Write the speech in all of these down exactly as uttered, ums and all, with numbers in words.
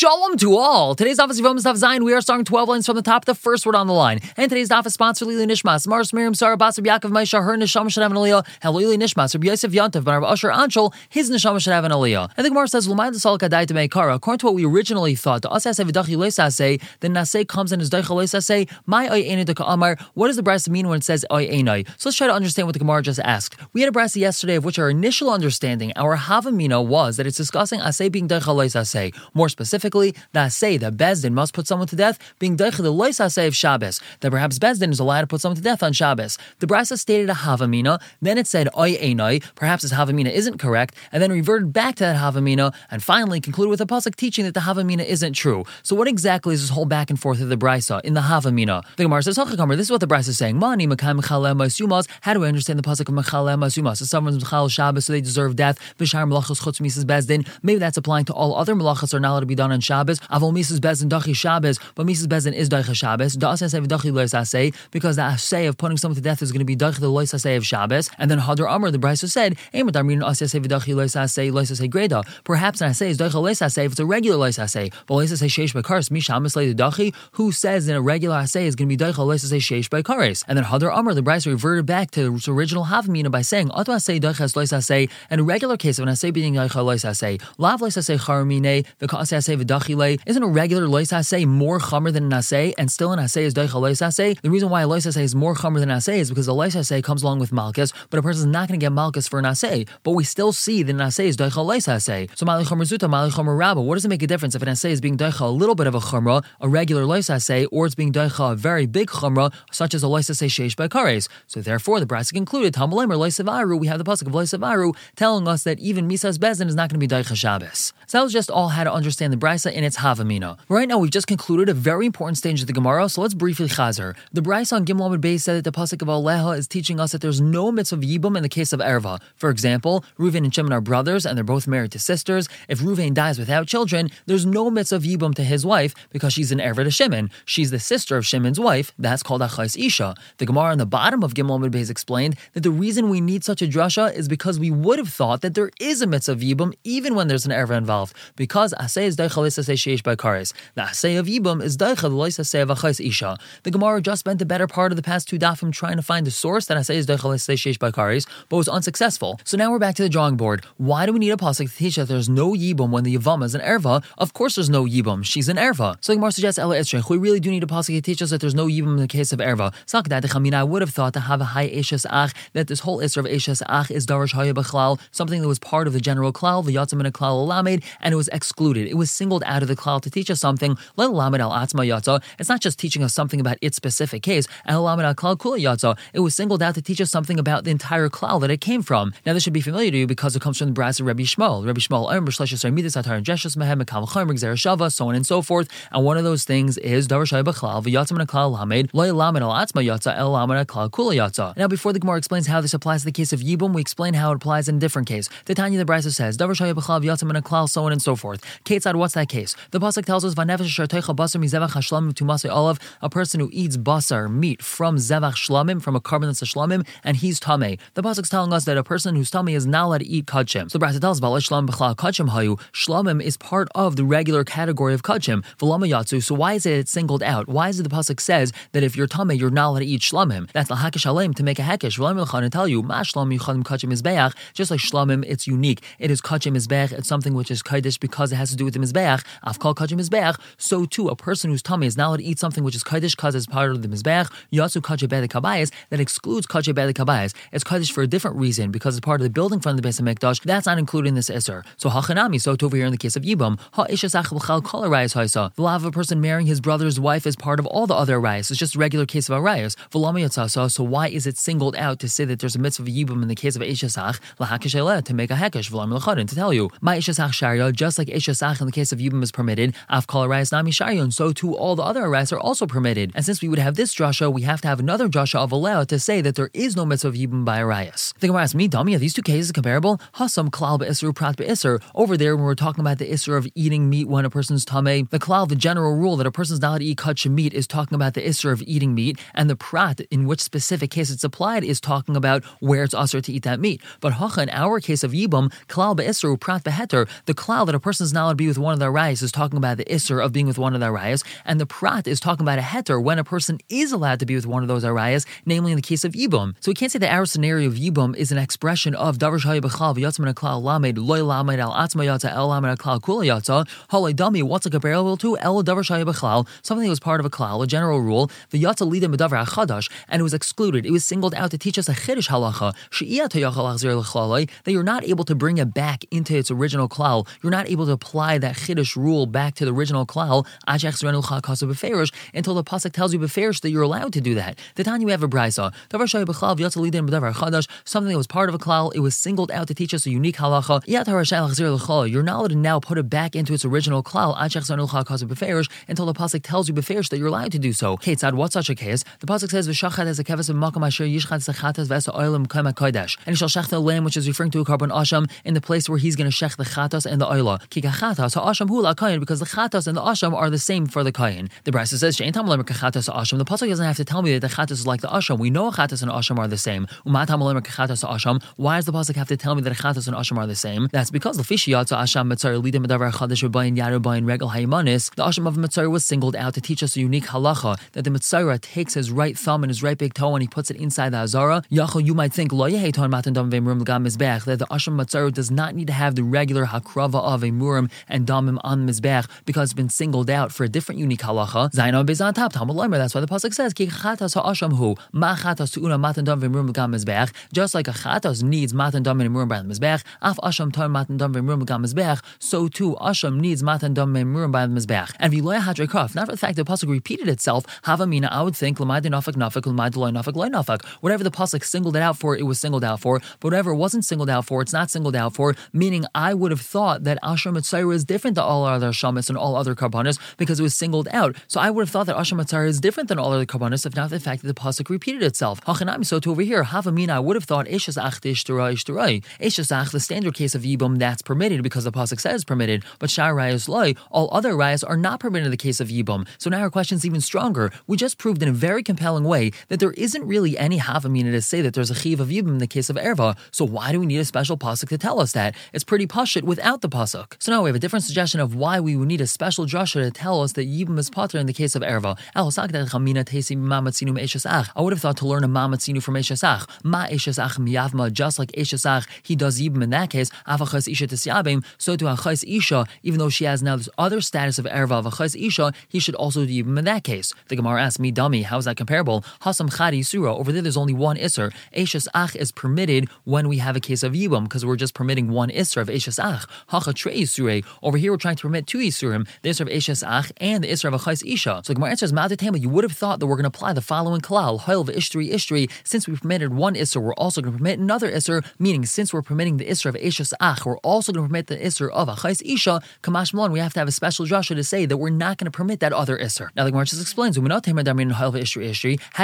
Shalom to all. Today's Daf is Yevamos Daf Zayin. We are starting twelve lines from the top, the first word on the line. And today's Daf is sponsored Lili Nishmas, Mars Miriam Sarah Basab Yaakov Maisha, her neshama should have an aliyah. And Lili Nishmas, Rabbi Yosef Yontav, Ben Rabbi Asher Anshul, his neshama should have an aliyah. And the Gemara says, L'mayim l'sal kadai to meikara. According to what we originally thought, the Asei v'dachi Lo Sasei, the Nasei comes and is doicha Lo Sasei. My oyenei to ka'amar. What does the Brasse mean when it says oyenei? So let's try to understand what the Gemara just asked. We had a Brasse yesterday of which our initial understanding, our Hava mina, was that it's discussing Asei being doicha Lo Sasei. More specifically, Specifically, the Asei, the Bezdin, must put someone to death, being doicha the Lo Sasei of Shabbos, that perhaps Bezdin is allowed to put someone to death on Shabbos. The Braisa stated a Hava mina, then it said oyenei, perhaps this Hava mina isn't correct, and then reverted back to that Hava mina, and finally concluded with a Pasuk teaching that the Hava mina isn't true. So what exactly is this whole back and forth of the Braisa in the Hava mina? The Gemara says, this is what the Braisa is saying. Mani mekayem mechalel ma'asumas. How do we understand the Pasuk of mechalel ma'asumas? If someone's mechalel Shabbos, so they deserve death, v'shar melachos chutz misas Bezdin, maybe that's applying to all other melachos are not allowed to be done on Shabbos. Avol Mises Bezdin Dachi Shabbos, but Mises Bezdin is Dachi Shabbos. Da'asei v'dachi Lo Sasei, because the Asei of putting someone to death is going to be Dachi the Lo Sasei of Shabbos. And then Hadar Amr, the Braisa said, Eimad Amrin Asei v'dachi Lo Sasei Lo Sasei Greda. Perhaps an Asei is Dachi Lo Sasei if it's a regular Lo Sasei. But Lo Sasei Sheish B'Karis Misham Mislei Dachi. Who says that a regular Asei is going to be Dachi Lo Sasei Sheish B'Karis? And then Hadar Amr, the Braisa reverted back to its original Hava mina by saying Ato Asei Dachi Lo Sasei, and a regular case of an Asei being Dachi Lo Sasei. Lav Lo Sasei Charamine the Asei v'dachilei. Isn't a regular Lo Sasei more chomer than an Asei, and still an Asei is doicha Lo Sasei? The reason why a Lo Sasei is more chomer than an Asei is because a Lo Sasei comes along with Malchus, but a person is not going to get Malchus for an Asei. But we still see that an Asei is doicha Lo Sasei. So mali chomer zuta, mali chomer rabba. What does it make a difference if an Asei is being doicha a little bit of a chumra, a regular Lo Sasei, or it's being doicha a very big chumra, such as a Lo Sasei sheish b'kares? So therefore, the Brasse concluded, Tameh or Lo Sivaaru. We have the pasuk of Lo Sivaaru telling us that even misas Bezdin is not going to be doicha Shabbos. So that was just all how to understand the Braisa in its Hava mina. Right now, we've just concluded a very important stage of the Gemara, so let's briefly chazer. The Braisa on Gimel Omid said that the pasuk of Aleha is teaching us that there's no mitzvah yibum in the case of erva. For example, Reuven and Shimon are brothers, and they're both married to sisters. If Reuven dies without children, there's no mitzvah yibum to his wife because she's an erva to Shimon. She's the sister of Shimon's wife. That's called achais isha. The Gemara on the bottom of Gimel Omid explained that the reason we need such a drasha is because we would have thought that there is a mitzvah yibum even when there's an erva involved, because asei is doicha Lo Sasei sheish b'kares. The Asei of Yibum is doicha Lo Sasei of achais isha. The Gemara just spent the better part of the past two dafim trying to find the source that Asei is doicha Lo Sasei sheish b'kares, but was unsuccessful. So now we're back to the drawing board. Why do we need a pasuk to teach that there's no Yibum when the Yavama is an erva? Of course there's no Yibum. She's an erva. So the Gemara suggests Ela Itzrich. We really do need a pasuk to teach us that there's no Yibum in the case of erva. Sakdat Chamina. I would have thought to have a high Eishes Ach, that this whole Isra of Eishes Ach is darash haya b'chlal, something that was part of the general Klal v'yatzim min a Klal alamed, and it was excluded. It was singled out of the Klal to teach us something. It's not just teaching us something about its specific case. It was singled out to teach us something about the entire Klal that it came from. Now this should be familiar to you because it comes from the Brass of Rabbi Shmuel. Rabbi Shmuel, so on and so forth. And one of those things is now before the Gemara explains how this applies to the case of Yibum, we explain how it applies in a different case. The Tanya the Brass says, so on and so forth. Ketzad, what's that case? The pasuk tells us, a person who eats basar, meat, from zevach shlamim, from a karban that's a shlamim, and he's tameh. The pasuk's telling us that a person who's tameh is not allowed to eat kadshim. So the Braisa tells us, shlamim is part of the regular category of kadshim. So why is it singled out? Why is it the pasuk says that if you're tameh, you're not allowed to eat shlamim? That's l'hakish aleim, to make a hakish. And tell you, just like shlamim, it's unique. It is kadshim mizbeach. It's something which is kaddish because it has to do with the Mizbeah, Afkal Kajim Mizbeah, so too, a person whose tummy is not allowed to eat something which is Kaddish because it's part of the Mizbeah, Yatsu Kajib Bede Kabayas, that excludes Kajib Bede Kabayas. It's Kaddish for a different reason, because it's part of the building from the Beis HaMikdash. That's not included in this Isser. So Hachanami, so too over here in the case of Yibam, Ha'ishes Ach B'chal Kol Arayos Ha'isa. The law of a person marrying his brother's wife is part of all the other Arayos. It's just a regular case of Arayos. V'lama Yatsasa, so why is it singled out to say that there's a mitzvah Yibam in the case of Eishes Ach? L'hakish Eleh, to make a hekesh. V'lama L'chadin, to tell you, my Eishes Ach Sharia, just like Eishes Ach in the case of Yibum is permitted, Afkal Arayos Nami Sharia, and so too all the other Arayos are also permitted. And since we would have this drasha, we have to have another drasha of Alea to say that there is no mitzvah of Yibum by Arayos. The Gemara asks me, Dami, are these two cases comparable? Hasam Klal Be'Isru Prat Be'Isru. Over there, when we were talking about the Isser of eating meat when a person's Tameh, the Klal, the general rule that a person's not allowed to eat Kachim meat, is talking about the Isser of eating meat, and the Prat, in which specific case it's applied, is talking about where it's usher to eat that meat. But Hacha, in our case of Yibum, Klal Be'Isru Prat Be'Heter, the Klal that a person's not allowed to be with one of their arayos is talking about the isser of being with one of the arayos, and the prat is talking about a heter when a person is allowed to be with one of those arayos, namely in the case of yibum. So we can't say that our scenario of yibum is an expression of davar shayu b'chal v'yatzman klal lamed loy lamed al atzma yatza el lamed klal kula yatza halay dami. What's it comparable to? El davar shayu b'chal, something that was part of a klal, a general rule, v'yatza lidem b'davar achadash, and it was excluded. It was singled out to teach us a chiddush halacha she'iyat hayachal achzir lechalay, that you're not able to bring it back into its original klal. You're not able to apply that chiddush rule back to the original klal until the pasuk tells you beferish that you're allowed to do that. The time you have a Braisa, something that was part of a klal, it was singled out to teach us a unique halacha. You're not allowed to now put it back into its original klal until the pasuk tells you beferish that you're allowed to do so. Ketzad, what's such a case? The pasuk says and he shall shech the lamb, which is referring to a karban asham, in the place where he's going to shech the chatas and the oila. Because the chatas and the asham are the same for the kayin. The Brasse says, the pasuk doesn't have to tell me that the chatas is like the asham. We know chatas and asham are the same. Why does the pasuk have to tell me that chatas and asham are the same? That's because the asham of mitzray was singled out to teach us a unique halacha, that the mitzray takes his right thumb and his right big toe and he puts it inside the azara. You might think that the asham mitzray does not need to have the regular hakrava of a murim and damim on Mizbeah, because it's been singled out for a different unique halacha. That's why the pasuk says, just like a chatas needs matan dam and murim by the Mizbeah, af asham ton matan dam and murim gam Mizbeah, so too asham needs matan dam and murim by the Mizbeah. And v'loya hadrekaf, not for the fact that the pasuk repeated itself, Hava mina, I would think l'mad nafak nafak l'mad loy nafak loy nafak. Whatever the pasuk singled it out for, it was singled out for. But whatever it wasn't singled out for, it's not singled out for. Meaning, I would have thought that asham mitzayra is different to all other shamas and all other karbanos because it was singled out. So I would have thought that asham mitzayra is different than all other karbanos, if not the fact that the pasuk repeated itself. Hachanami, so to over here, Hava mina, I would have thought Eishes Ach ishtura ishturai. Eishes Ach, the standard case of yibum, that's permitted because the pasuk says permitted. But shar rayos loy, all other rayos are not permitted in the case of yibum. So now our question is even stronger. We just proved in a very compelling way that there isn't really any Hava mina to say that there's a chiv of yibum in the case of erva. So why do we need a special pasuk to tell us that? It's pretty pashut without the pasuk. So now we have a different suggestion of why we would need a special drasha to tell us that yibum is pater in the case of erva. I would have thought to learn a ma matzinu from Eishes Ach. Ma Eishes Ach miyavma, just like Eishes Ach, he does yibum in that case. Achais isha t'syabim, so to achais isha, even though she has now this other status of erva of achais isha, he should also do yibum in that case. The Gemara asks, mi dami, how is that comparable? Hasam chadi surah, over there there's only one isser. Eishes Ach is permitted when we have a case of yibum because we're just permitting one isser of Eishes Ach. Hacha trei isurei, over here we're trying to permit two isurim, the isser of Eishes Ach and the isser of achais isha. So the Gemara answers, ma'adatema, you would have thought that we're going to apply the following klal, hoil v'ishtri ishtri, since we permitted one isser, we're also going to permit another isser, meaning since we're permitting the isser of Eishes Ach, we're also going to permit the isser of achais isha. Kamash malon, we have to have a special drasha to say that we're not going to permit that other isser. Now the Gemara just explains, how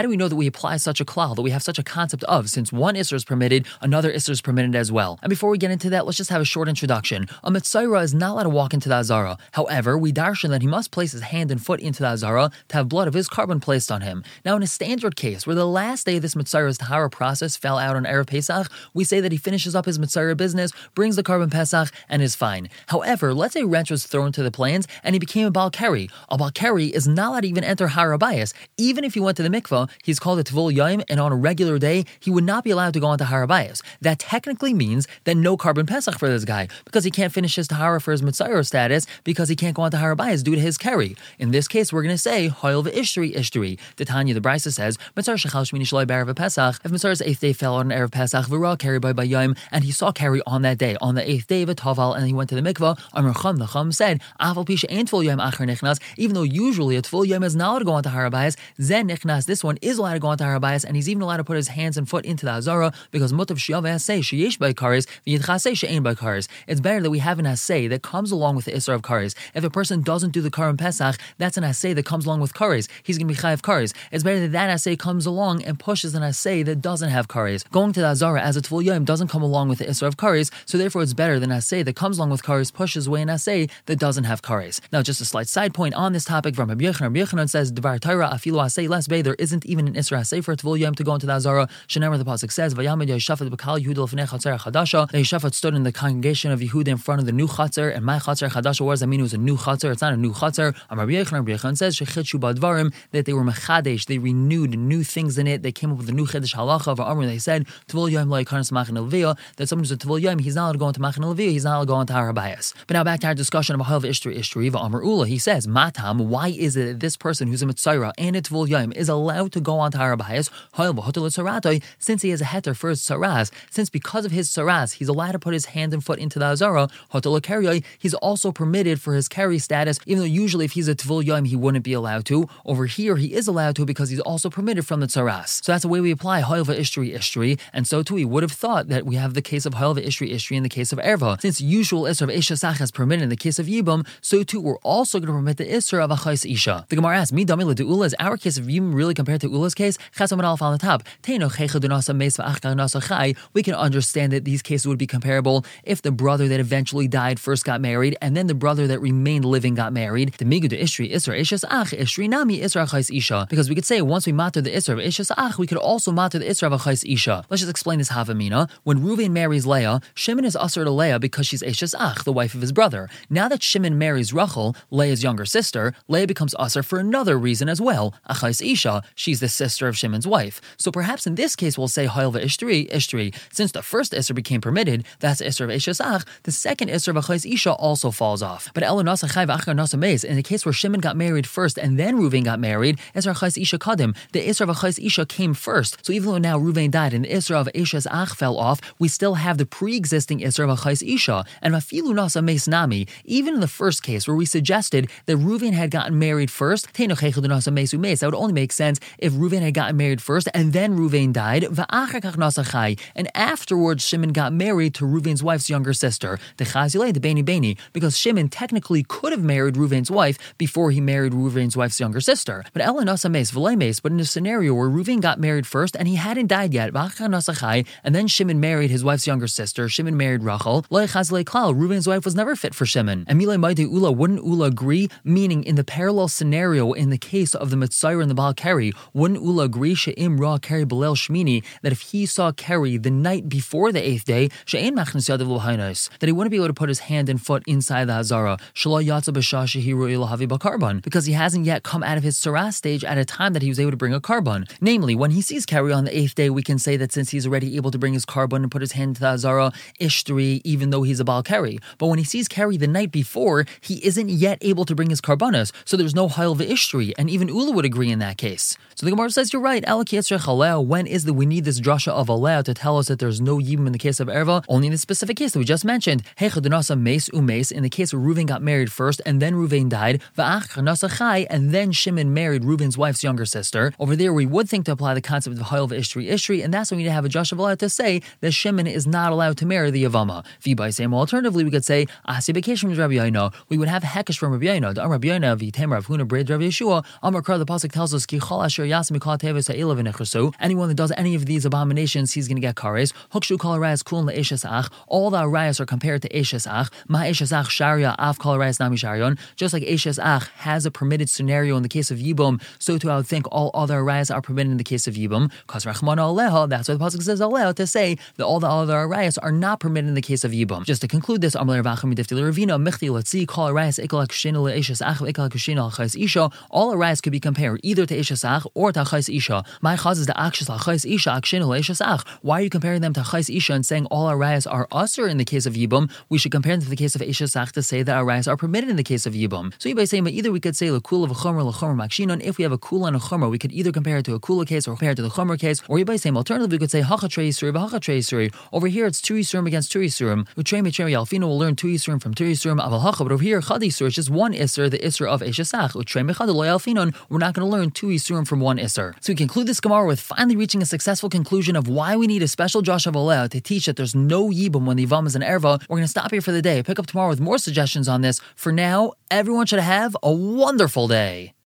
do we know that we apply such a klal, that we have such a concept of, since one isser is permitted, another isser is permitted as well? And before we get into that, let's just have a short introduction. A mitzayra is not allowed to walk into the azara. However, we darshan that he must place his hand and foot into the azara to have blood of his carbon placed on him. Now, in a standard case, where the last day of this mitzayra's tahara process fell out on Erev Pesach, we say that he finishes up his mitzayra business, brings the carbon Pesach, and is fine. However, let's say wrench was thrown to the plains, and he became a balkari. A balkari is not allowed to even enter Harabayas. Even if he went to the mikvah, he's called a Tvul Yaim, and on a regular day, he would not be allowed to go onto Harabayas. That technically means that no carbon Pesach for this guy, because he can't finish his tahara for his mitzayra status, because he can't go onto Harabayas due to his carry. In this case, we're going to say, Hoil v'ishtri ishtri. The Tanya, the Braisa says, mitzayra shechal shmini shalai b'erev Pesach, if mitzayra's eighth day fell on an Erev Pesach, v'ra carry by Bayayim, and he saw carry on that day, on the eighth day of a Taval, and he went to the mikvah, Amar Chum, the Chum said, Afal Pisha ain't Tvul Yaim achar nichnas, even though usually a Tvul Yaim is not allowed to go onto Harabayas, zen nichnas, this one is allowed to go onto Harabayas, and he's even allowed to put his hands and foot into the Azara, because mutav shiyav Asei sheyesh by karis v'yidchasei she'ain by karis. It's better that we have an Asei that comes along with the Isra of karis. If a person doesn't do the Karban Pesach, that's an Asei that comes along with karis. He's going to be chayav karis. It's better that that Asei comes along and pushes an Asei that doesn't have karis. Going to the Azara as a Tvul Yaim doesn't come along with the Isra of karis, so therefore it's better than Asei that comes along with karis pushes away an Asei that doesn't have karis. Now, just a slight side point on this topic from Rabbi Yochanan. Rabbi Yochanan says, Dvar Torah afilu Asei lesbei, there isn't even an Isra Asei for a Tvul Yaim to go into the Azara. Shenemar, the pasuk says, Vayamid Yeshafat b'kal Yehuda l'fnei chatzar hachadasha. Yeshafat stood in the congregation of Yehuda in front of the new chatzar, and my chatzar chadash, or what does that mean? It was a new chatzar. It's not a new chatzar. Amar Yechanan, Yechanan says shechitzu badvarim, that they were mechadesh. They renewed new things in it. They came up with a new chiddush halacha of Amar. They said Tevul Yom Lo Yikanas Machan Elvia. That someone who's a Tevul Yom, he's not allowed to go into Machan Elvia. He's not allowed to go into Har Habayis. But now back to our discussion of Halav Ishtri Ishtriva Amar Ula. He says Matam. Why is it that this person who's a mitzayra and a Tevul Yom is allowed to go onto Har Habayis? Howev Hotel Saratoi, since he has a heter for his saraz, since because of his saraz he's allowed to put his hand and foot into the azara. Hotel Kariyoi, he's also permitted for his carry status, even though usually if he's a Tevul Yom he wouldn't be allowed to. Over here he is allowed to because he's also permitted from the tzaras. So that's the way we apply Hoilva Ishtri Ishtri, and so too we would have thought that we have the case of Hoilva Ishtri Ishtri in the case of erva. Since usual Isra of Eishes Ach is permitted in the case of yibum, so too we're also going to permit the Isra of achais isha. The Gemara asks, Mi Dami L'Du Ula, is our case of yibum really compared to Ula's case? Chesam Alaf on the top. Teino Checha Dunasa Meis V'Ach Ganasa Chai. We can understand that these cases would be comparable if the brother that eventually died first got married, and then the brother that remained living got married. The Migu De Ishtri Isra Eishes Ach Ishtri Nami Isra achais isha. Because we could say once we matter the Isra of Eishes Ach, we could also matter the Isra of achais isha. Let's just explain this Hava mina. When Reuven marries Leah, Shimon is usher to Leah because she's Eishes Ach, the wife of his brother. Now that Shimon marries Rachel, Leah's younger sister, Leah becomes usher for another reason as well, achais isha. She's the sister of Shimon's wife. So perhaps in this case we'll say Hoilva Ishtri Ishtri. Since the first Isra became permitted, that's the Isra of Eishes Ach, the second Isra of achais isha also falls off. But Elo Nasa Chai V'Ach Nasa Meis, in the case where Shimon got married first and then Reuven got married, Isra achais isha kadim. The Isra of achais isha came first. So even though now Reuven died and the Isra of Eishes Ach fell off, we still have the pre-existing Isra of achais isha. And Mafilu Nasa Meis Nami, even in the first case where we suggested that Reuven had gotten married first, Teino Cheichu Nasa Meisu Meis, that would only make sense if Reuven had gotten married first and then Reuven died, V'Achar Kach Nasa Chai, and afterwards Shimon got married to Reuven's wife's younger sister, the Chazilei the Beni Beni, because Shimon technically could have married Reuven's wife before he married Reuven's wife's younger sister. But Ela Nasa Meis V'Lei Meis, but in a scenario where Reuven got married first and he hadn't died yet, V'Achar Nasa Chai, and then Shimon married his wife's younger sister, Shimon married Rachel, Lo Chazilei Klal, Reuven's wife was never fit for Shimon. And Milei Maidei Ula, wouldn't Ula agree? Meaning, in the parallel scenario, in the case of the Mitzrayim and the Baal Keri, wouldn't Ula agree She'im Ra Keri Belel Shmini, that if he saw Keri the night before the eighth day, She'ein Machnis Yadav Lo Hainos, that he wouldn't be able to put his hand and foot inside the Hazara, Shelo Yatsa B'Shah Shehi Ru'i Lo Havi B'Karban, because he hasn't yet come out of his Saras stage at a time that he was able to bring a Karban. Namely, when he sees Keri on the eighth day, we can say that since he's already able to bring his Karban and put his hand to the Hazara, Ishtri, even though he's a Baal Keri. But when he sees Keri the night before, he isn't yet able to bring his karbanas, so there's no Hoilva Ishtri, and even Ula would agree in that case. So the Gemara says, you're right, when is that we need this drasha of Alea to tell us that there's no Yibum in the case of erva? Only in the specific case that we just mentioned, Hechadunasa Meis Umeis, in the case where Reuven got married first, and then Reuven died, Va'achanasa Chai, and then Shimon married Reuven's wife's younger sister. Over there we would think to apply the concept of Hoilva Ishtri Ishtri, and that's when we need to have a drasha of Alea to say that Shimon is not allowed to marry the Yavama. Vibai same. Alternatively, we could say, Asi Bekesh from Rabbi Yoina, we would have Hekesh from Rabbi Yoina, Amar Rabbi Yoina, Vitem Rav Huna Braid Rabbi Yeshua, Amar Kar, the Pasuk tells us, Kichol Asher Yasmi Kol Teves Ha'elav V'Nechasu. Anyone that does any of these abominations, he's going to get kares. Hukshu Kol Arayos Kulin Le'Eishes Ach. All the arayos are compared to Eishes Ach. Ma Eishes Ach Sharia Av Kol Arayos Nami Sharion. Just like Eishes Ach has a permitted scenario in the case of Yibum, so too I would think all other arayos are permitted in the case of Yibum. Kaz Rachmana Aleha. That's why the pasuk says Aleha to say that all the other arayos are not permitted in the case of Yibum. Just to conclude this, Amar Ravachim Difti Leravina Michti Latzi Kol Arayos Ikalak Shina Le'Eishes Ach Ikalak Shina Achais Isha. All arayos could be compared either to Eishes Ach or to Achais Isha. My chaz is the Achshis Achais Isha Akshin Eishes Ach. Why are you comparing them to Achais Isha and saying all arayos are usher in the case of Yibum? We should compare them to the case of Eishes Ach to say that arayos are permitted in the case of Yibum. So you by saying, but either we could say lekula of a chomer lechomer makshinon. If we have a kula and a chomer, we could either compare it to a kula case or compare it to the chomer case. Or you by saying, alternatively, we could say hachatray yisurim v'hachatray yisurim. Over here, it's two yisurim against two yisurim. Utrei mitrei yalfino. We'll learn two yisurim from two yisurim. Aval hacha. But over here, chad yisur is just one isur, the isur of Eishes Ach. Utrei mechad lo yalfinon. We're not going to learn two yisurim from one isur. So we conclude this gemara with finally reaching a successful conclusion of why we need a special drasha of Alea to teach that there's no Yibum when the Yivam is an erva. We're going to stop here for the day. Pick up tomorrow with more suggestions on this. For now, everyone should have a wonderful day.